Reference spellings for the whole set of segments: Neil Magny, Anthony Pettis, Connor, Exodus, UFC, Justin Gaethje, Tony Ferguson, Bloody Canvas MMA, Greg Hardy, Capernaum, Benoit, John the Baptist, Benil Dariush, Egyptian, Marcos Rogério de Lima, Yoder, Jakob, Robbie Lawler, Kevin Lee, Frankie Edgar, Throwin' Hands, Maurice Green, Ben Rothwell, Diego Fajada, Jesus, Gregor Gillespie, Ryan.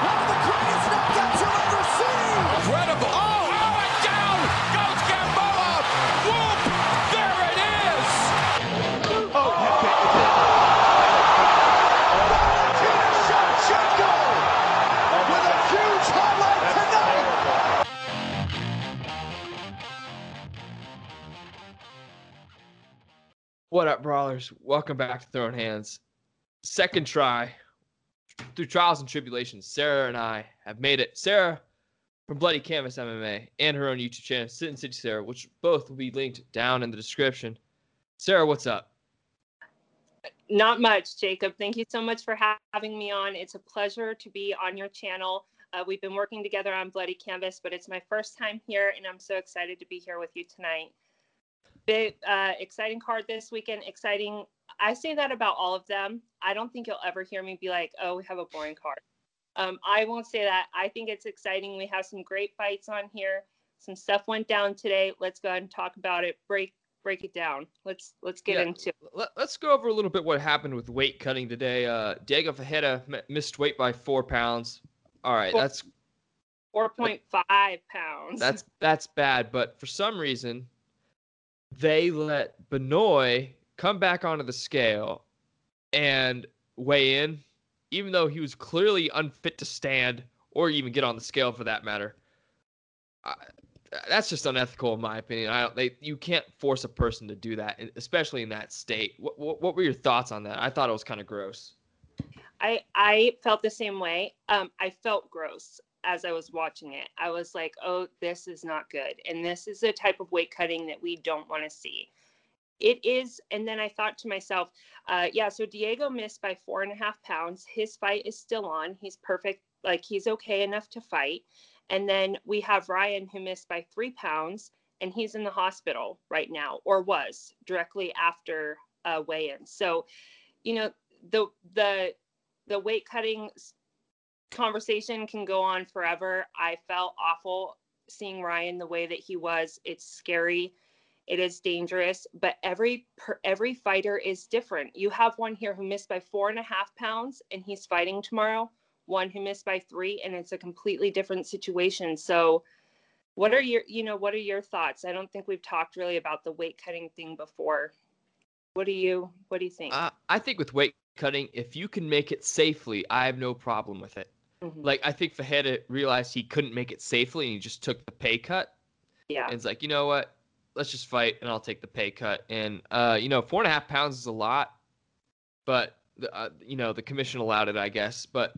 One of the greatest knockouts you'll ever see. Incredible. Oh, and down goes Gamboa. Whoop, there it is. Oh, hit, Valentina Shevchenko with a huge highlight tonight. What up, brawlers? Welcome back to Throwin' Hands. Second try. Through trials and tribulations, Sarah and I have made it. Sarah from Bloody Canvas MMA and her own YouTube channel, SinCity Sarah, which both will be linked down in the description. Sarah, what's up? Not much, Jacob. Thank you so much for having me on. It's a pleasure to be on your channel. We've been working together on Bloody Canvas, but it's my first time here, and I'm so excited to be here with you tonight. Big exciting card this weekend. Exciting. I say that about all of them. I don't think you'll ever hear me be like, oh, we have a boring card. I won't say that. I think it's exciting. We have some great fights on here. Some stuff went down today. Let's go ahead and talk about it. Break it down. Let's get into it. Let's go over a little bit what happened with weight cutting today. Diego Fajada missed weight by 4 pounds. All right, that's 4.5 pounds. That's bad, but for some reason they let Benoit come back onto the scale and weigh in, even though he was clearly unfit to stand or even get on the scale for that matter. That's just unethical in my opinion. You can't force a person to do that, especially in that state. What were your thoughts on that? I thought it was kind of gross. I felt the same way. I felt gross. As I was watching it, I was like, oh, this is not good. And this is a type of weight cutting that we don't want to see. It is. And then I thought to myself, so Diego missed by 4.5 pounds. His fight is still on. He's perfect. Like, he's okay enough to fight. And then we have Ryan, who missed by 3 pounds, and he's in the hospital right now, or was directly after weigh-in. So, you know, the weight cutting conversation can go on forever. I felt awful seeing Ryan the way that he was. It's scary. It is dangerous, but every fighter is different. You have one here who missed by 4.5 pounds and he's fighting tomorrow, one who missed by 3, and it's a completely different situation. So what are your thoughts? I don't think we've talked really about the weight cutting thing before. What do you think? I think with weight cutting, if you can make it safely, I have no problem with it. Like, I think Fajada realized he couldn't make it safely, and he just took the pay cut. Yeah. And it's like, you know what? Let's just fight, and I'll take the pay cut. And, you know, 4.5 pounds is a lot, but, you know, the commission allowed it, I guess. But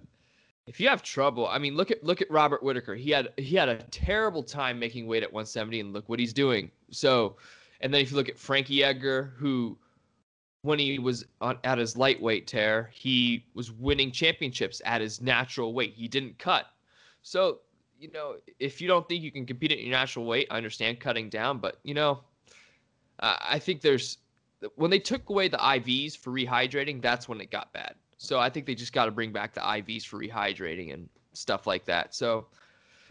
if you have trouble, I mean, look at Robert Whitaker. He had a terrible time making weight at 170, and look what he's doing. So, and then if you look at Frankie Edgar, who, when he was at his lightweight tear, he was winning championships at his natural weight. He didn't cut. So, you know, if you don't think you can compete at your natural weight, I understand cutting down. But, you know, I think when they took away the IVs for rehydrating, that's when it got bad. So I think they just got to bring back the IVs for rehydrating and stuff like that. So,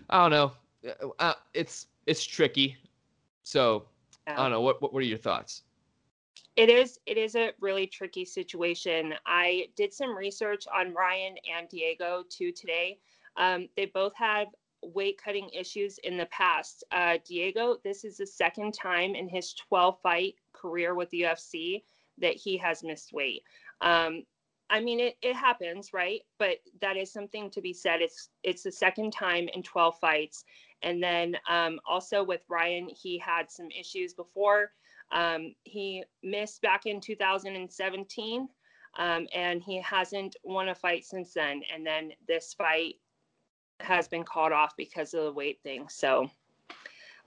I don't know. It's tricky. So, I don't know. What are your thoughts? It is a really tricky situation. I did some research on Ryan and Diego too today. They both had weight cutting issues in the past. Diego, this is the second time in his 12-fight career with the UFC that he has missed weight. I mean, it happens, right? But that is something to be said. It's the second time in 12 fights. And then also with Ryan, he had some issues before. He missed back in 2017, and he hasn't won a fight since then. And then this fight has been called off because of the weight thing. So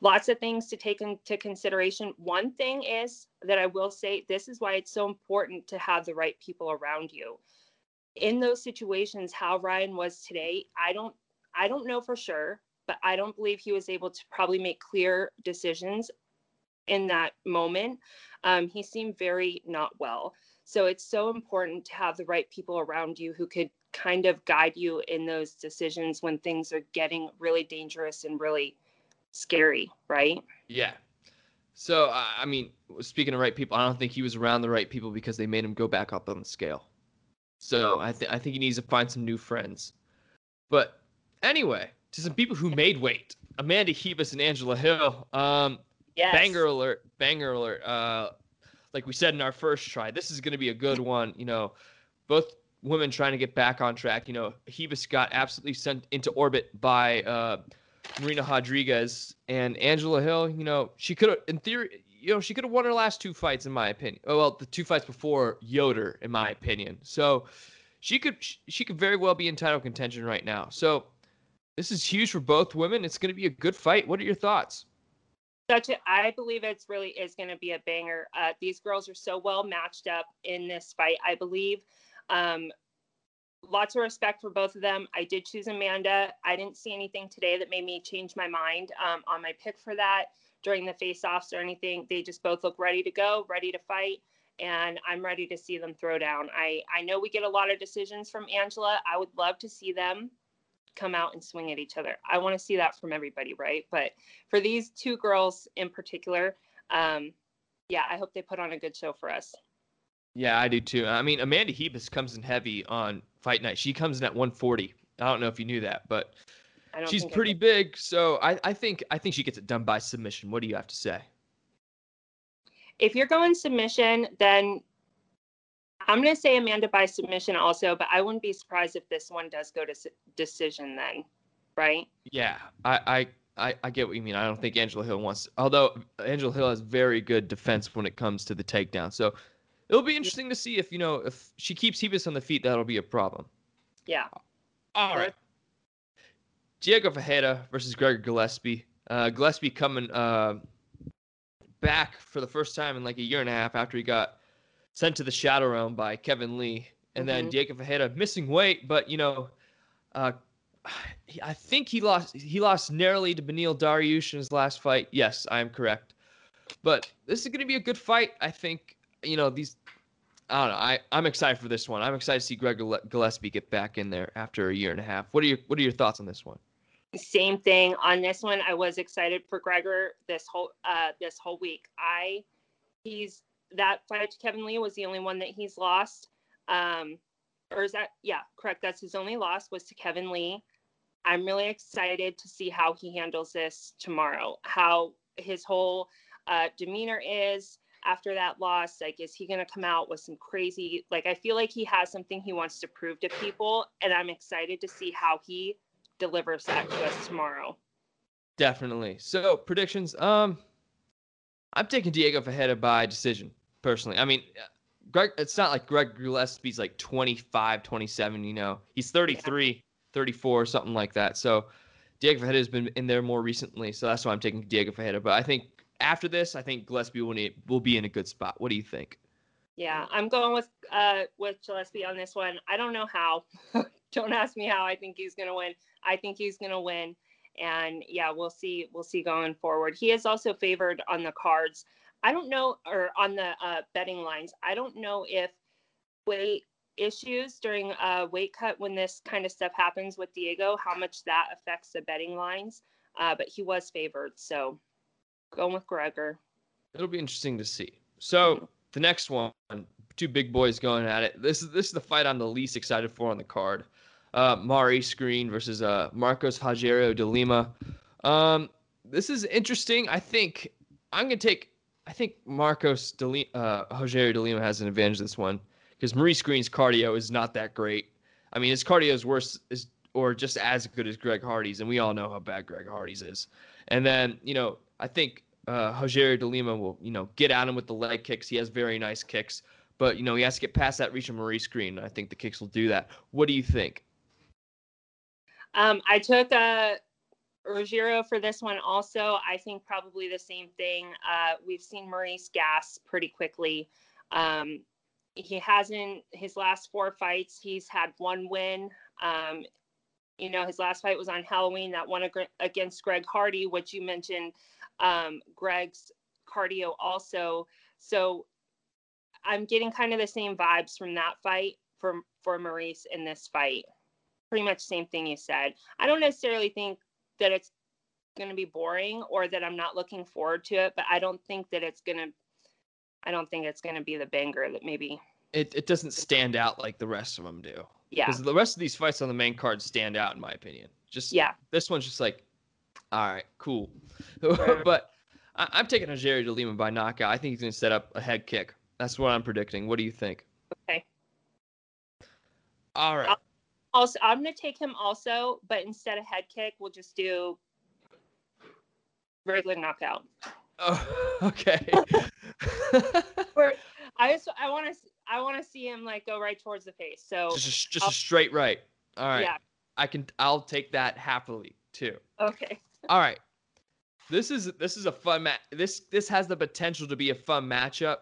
lots of things to take into consideration. One thing is that I will say, this is why it's so important to have the right people around you. In those situations, how Ryan was today, I don't know for sure, but I don't believe he was able to probably make clear decisions in that moment. He seemed very not well. So it's so important to have the right people around you who could kind of guide you in those decisions when things are getting really dangerous and really scary, right? Yeah. So, I mean, speaking of right people, I don't think he was around the right people because they made him go back up on the scale. So I think he needs to find some new friends. But anyway, to some people who made weight, Amanda Hebus and Angela Hill. Yes. Banger alert, banger alert. Like we said in our first try, this is going to be a good one. You know, both women trying to get back on track. You know, Hebus got absolutely sent into orbit by Marina Rodriguez, and Angela Hill, you know, she could have, in theory, you know, she could have won her last two fights, in my opinion. Well, the two fights before Yoder, in my opinion. So she could very well be in title contention right now. So this is huge for both women. It's going to be a good fight. What are your thoughts? I believe it really is going to be a banger. These girls are so well matched up in this fight, I believe. Lots of respect for both of them. I did choose Amanda. I didn't see anything today that made me change my mind on my pick for that during the face-offs or anything. They just both look ready to go, ready to fight, and I'm ready to see them throw down. I know we get a lot of decisions from Angela. I would love to see them come out and swing at each other. I want to see that from everybody, right? But for these two girls in particular, yeah, I hope they put on a good show for us. Yeah, I do too. I mean, Amanda Hebus comes in heavy on fight night. She comes in at 140. I don't know if you knew that, but she's pretty big. So I think she gets it done by submission. What do you have to say? If you're going submission, then I'm going to say Amanda by submission also, but I wouldn't be surprised if this one does go to decision then, right? Yeah, I get what you mean. I don't think Angela Hill wants, although Angela Hill has very good defense when it comes to the takedown. So it'll be interesting to see if, you know, if she keeps Hebus on the feet, that'll be a problem. Yeah. All right. Diego Fajada versus Gregor Gillespie. Gillespie coming back for the first time in like a year and a half after he got sent to the shadow realm by Kevin Lee. And then Diego Fajada missing weight, but, you know, I think he lost narrowly to Benil Dariush in his last fight. Yes, I am correct. But this is going to be a good fight, I think. You know, I don't know. I'm excited for this one. I'm excited to see Greg Gillespie get back in there after a year and a half. What are your thoughts on this one? Same thing on this one. I was excited for Gregor this whole week. He's that fight to Kevin Lee was the only one that he's lost. Or is that, yeah, correct. That's his only loss was to Kevin Lee. I'm really excited to see how he handles this tomorrow, how his whole demeanor is after that loss. Like, is he going to come out with some crazy, like, I feel like he has something he wants to prove to people, and I'm excited to see how he delivers that to us tomorrow. Definitely. So predictions, I'm taking Diego Fajada by decision personally. I mean, Greg, it's not like Greg Gillespie's like 25, 27, you know, he's 33, yeah. 34, something like that. So Diego Fajada has been in there more recently. So that's why I'm taking Diego Fajada. But I think, after this, I think Gillespie will be in a good spot. What do you think? Yeah, I'm going with Gillespie on this one. I don't know how. Don't ask me how. I think he's going to win. And, yeah, we'll see going forward. He is also favored on the cards. I don't know, or on the betting lines. I don't know if weight issues during weight cut when this kind of stuff happens with Diego, how much that affects the betting lines. But he was favored, so going with Gregor. It'll be interesting to see. So the next one, two big boys going at it. This is the fight I'm the least excited for on the card. Maurice Green versus Marcos Rogério de Lima. This is interesting. I think I think Marcos Rogério de Lima has an advantage in this one because Maurice Green's cardio is not that great. I mean, his cardio is worse or just as good as Greg Hardy's, and we all know how bad Greg Hardy's is. And then, you know, I think Rogério de Lima will, you know, get at him with the leg kicks. He has very nice kicks. But, you know, he has to get past that reach of Maurice Green. I think the kicks will do that. What do you think? I took Rogério for this one also. I think probably the same thing. We've seen Maurice gas pretty quickly. He hasn't – his last four fights, he's had one win. You know, his last fight was on Halloween, that one against Greg Hardy, which you mentioned – Greg's cardio also. So I'm getting kind of the same vibes from that fight for Maurice in this fight. Pretty much same thing you said. I don't necessarily think that it's going to be boring or that I'm not looking forward to it, but I don't think it's going to be the banger that maybe it doesn't stand out like the rest of them do. Yeah. Because the rest of these fights on the main card stand out in my opinion. Just yeah. This one's just like, all right, cool. But I'm taking Rogério de Lima by knockout. I think he's going to set up a head kick. That's what I'm predicting. What do you think? Okay. All right. Also, I'm going to take him also, but instead of head kick, we'll just do regular knockout. Oh, okay. I want to see him like go right towards the face. So just a straight right. All right. Yeah. I'll take that happily too. Okay. All right. This is a fun match. This has the potential to be a fun matchup.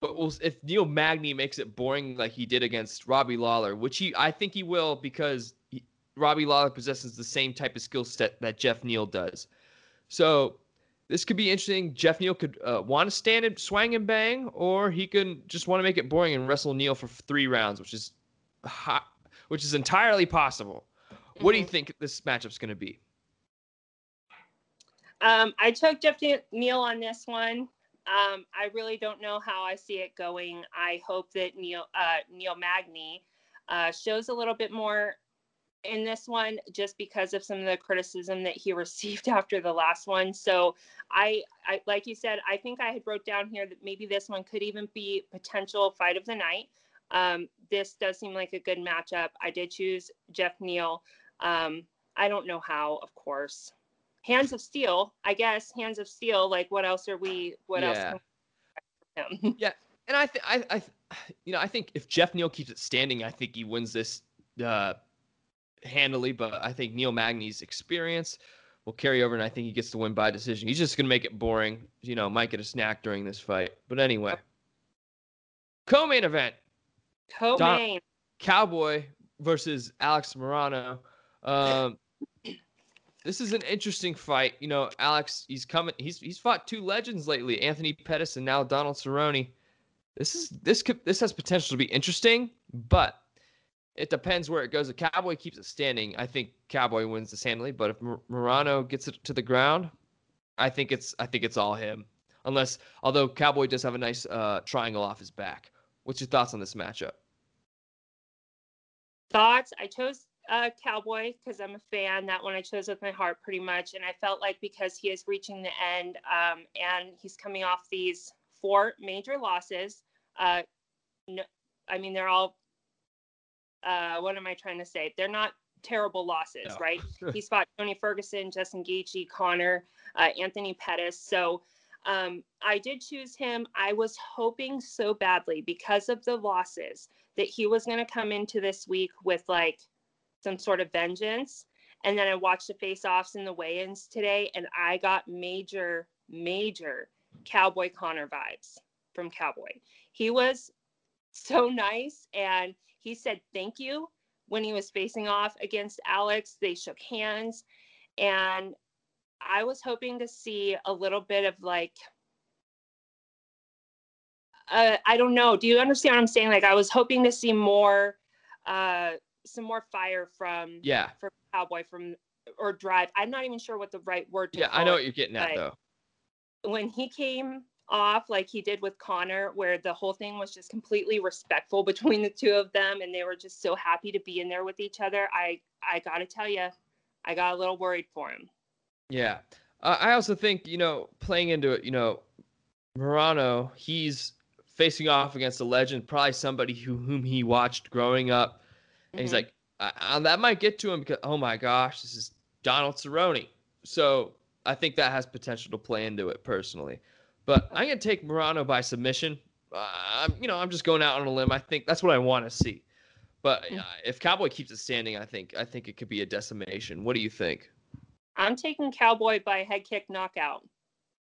But if Neil Magny makes it boring like he did against Robbie Lawler, which I think he will, because Robbie Lawler possesses the same type of skill set that Jeff Neal does. So this could be interesting. Jeff Neal could want to stand and swang and bang, or he can just want to make it boring and wrestle Neal for 3 rounds, which is entirely possible. Mm-hmm. What do you think this matchup's going to be? I took Jeff Neal on this one. I really don't know how I see it going. I hope that Neil Magny shows a little bit more in this one, just because of some of the criticism that he received after the last one. So I like you said, I think I had wrote down here that maybe this one could even be potential fight of the night. This does seem like a good matchup. I did choose Jeff Neal. I don't know how, of course. Hands of steel, I guess. Hands of steel. Like, what else are we? What else? Can we expect from him? Yeah, and I think if Jeff Neal keeps it standing, I think he wins this handily. But I think Neil Magny's experience will carry over, and I think he gets the win by decision. He's just gonna make it boring. You know, might get a snack during this fight. But anyway, co-main event. Co-main. Cowboy versus Alex Morono. This is an interesting fight. You know, Alex, he's fought 2 legends lately, Anthony Pettis and now Donald Cerrone. This has potential to be interesting, but it depends where it goes. If Cowboy keeps it standing, I think Cowboy wins this handily, but if Morono gets it to the ground, I think it's all him. Although Cowboy does have a nice triangle off his back. What's your thoughts on this matchup? Thoughts? I chose Cowboy because I'm a fan. That one I chose with my heart pretty much, and I felt like because he is reaching the end and he's coming off these 4 major losses, they're all what am I trying to say, they're not terrible losses. No. Right. He's fought Tony Ferguson, Justin Gaethje, Connor, Anthony Pettis. So I did choose him. I was hoping so badly because of the losses that he was going to come into this week with like some sort of vengeance. And then I watched the face-offs and the weigh-ins today, and I got major, major Cowboy Connor vibes from Cowboy. He was so nice, and he said thank you when he was facing off against Alex. They shook hands, and I was hoping to see a little bit of like, I don't know. Do you understand what I'm saying? Like, I was hoping to see more, some more fire from Cowboy or drive. I'm not even sure what the right word to call it. Yeah, I know what you're getting at though. When he came off like he did with Connor, where the whole thing was just completely respectful between the 2 of them, and they were just so happy to be in there with each other, I got to tell you, I got a little worried for him. Yeah. I also think, you know, playing into it, you know, Morono, he's facing off against a legend, probably somebody whom he watched growing up. And he's like, that might get to him because, oh my gosh, this is Donald Cerrone. So I think that has potential to play into it personally. But I'm going to take Morono by submission. I'm just going out on a limb. I think that's what I want to see. But if Cowboy keeps it standing, I think it could be a decimation. What do you think? I'm taking Cowboy by head kick knockout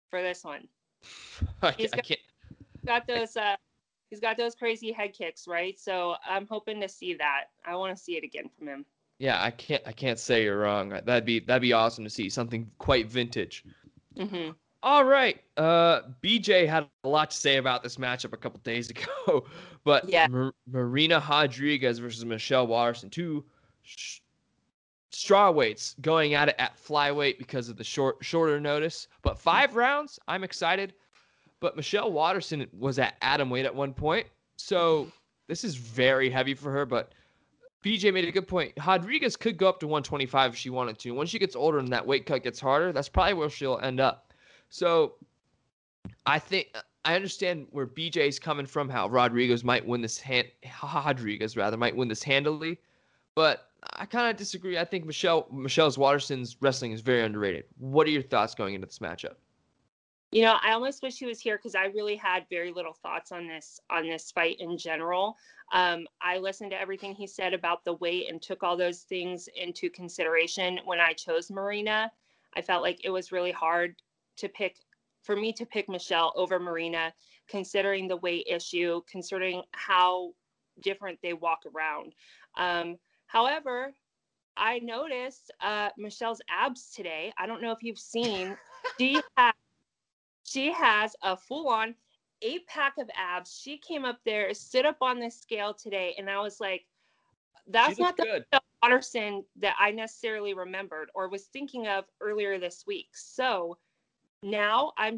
for this one. He's got those crazy head kicks, right? So I'm hoping to see that. I want to see it again from him. Yeah, I can't say you're wrong. That'd be awesome to see something quite vintage. Mm-hmm. All right. BJ had a lot to say about this matchup a couple days ago, but yeah. Marina Rodriguez versus Michelle Waterson, two strawweights going at it at flyweight because of the shorter notice. But 5 rounds, I'm excited. But Michelle Waterson was at atomweight at one point, so this is very heavy for her. But BJ made a good point. Rodriguez could go up to 125 if she wanted to. Once she gets older and that weight cut gets harder, that's probably where she'll end up. So I think I understand where BJ's coming from, how Rodriguez might win this handily, but I kind of disagree. I think Michelle's Waterson's wrestling is very underrated. What are your thoughts going into this matchup? You know, I almost wish he was here because I really had very little thoughts on this fight in general. I listened to everything he said about the weight and took all those things into consideration when I chose Marina. I felt like it was really hard for me to pick Michelle over Marina, considering the weight issue, considering how different they walk around. However, I noticed Michelle's abs today. I don't know if you've seen. She has a full-on 8-pack of abs. She came up there, stood up on the scale today, and I was like, that's not the Waterson that I necessarily remembered or was thinking of earlier this week. So now I'm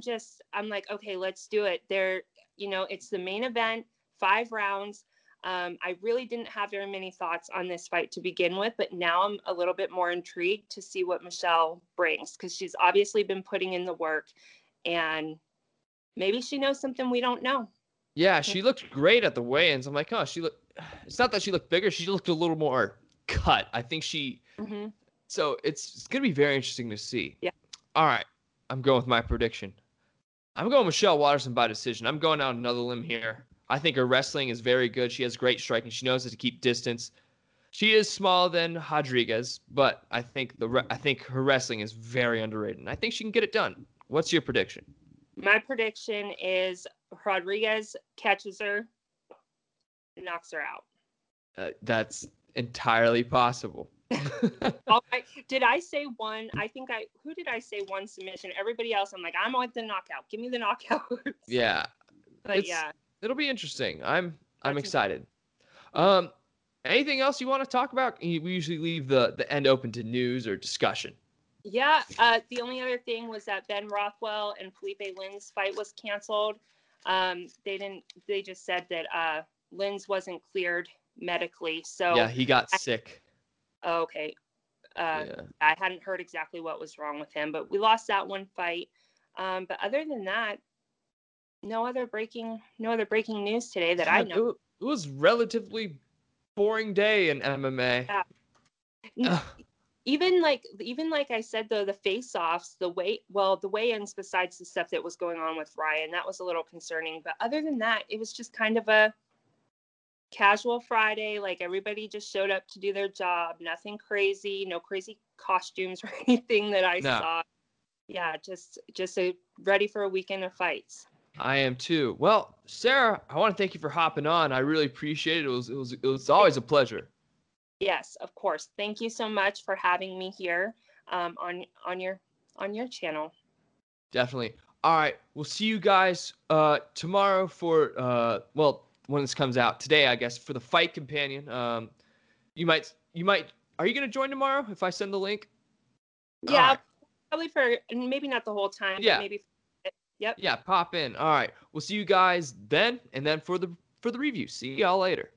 like, okay, let's do it. There, you know, it's the main event, 5 rounds. I really didn't have very many thoughts on this fight to begin with, but now I'm a little bit more intrigued to see what Michelle brings because she's obviously been putting in the work. And maybe she knows something we don't know. Yeah, she looked great at the weigh-ins. I'm like, oh, it's not that she looked bigger. She looked a little more cut. I think she – so it's going to be very interesting to see. Yeah. All right, I'm going with my prediction. I'm going Michelle Waterson by decision. I'm going out another limb here. I think her wrestling is very good. She has great striking. She knows how to keep distance. She is smaller than Rodriguez, but I think her wrestling is very underrated, and I think she can get it done. What's your prediction? My prediction is Rodriguez catches her and knocks her out. That's entirely possible. All right. Did I say one? Who did I say one submission? Everybody else, I'm like, I'm with the knockout. Give me the knockout. Yeah. But yeah. It'll be interesting. I'm excited. Anything else you want to talk about? We usually leave the end open to news or discussion. Yeah, the only other thing was that Ben Rothwell and Felipe Lin's fight was canceled. They just said that Lin's wasn't cleared medically. So yeah, he got sick. Okay. Yeah. I hadn't heard exactly what was wrong with him, but we lost that one fight. But other than that, no other breaking news today that I know. It was relatively boring day in MMA. Yeah. Even like I said, though, the face-offs, the weigh-ins, besides the stuff that was going on with Ryan, that was a little concerning. But other than that, it was just kind of a casual Friday. Like, everybody just showed up to do their job. Nothing crazy. No crazy costumes or anything that I saw. Yeah, just ready for a weekend of fights. I am too. Well, Sarah, I want to thank you for hopping on. I really appreciate it. It was always a pleasure. Yes, of course. Thank you so much for having me here on your channel. Definitely. All right. We'll see you guys tomorrow for, when this comes out today, I guess, for the Fight Companion. Are you going to join tomorrow if I send the link? Yeah, right. Probably maybe not the whole time. Yeah. But maybe. Yep. Yeah. Pop in. All right. We'll see you guys then. And then for the review. See y'all later.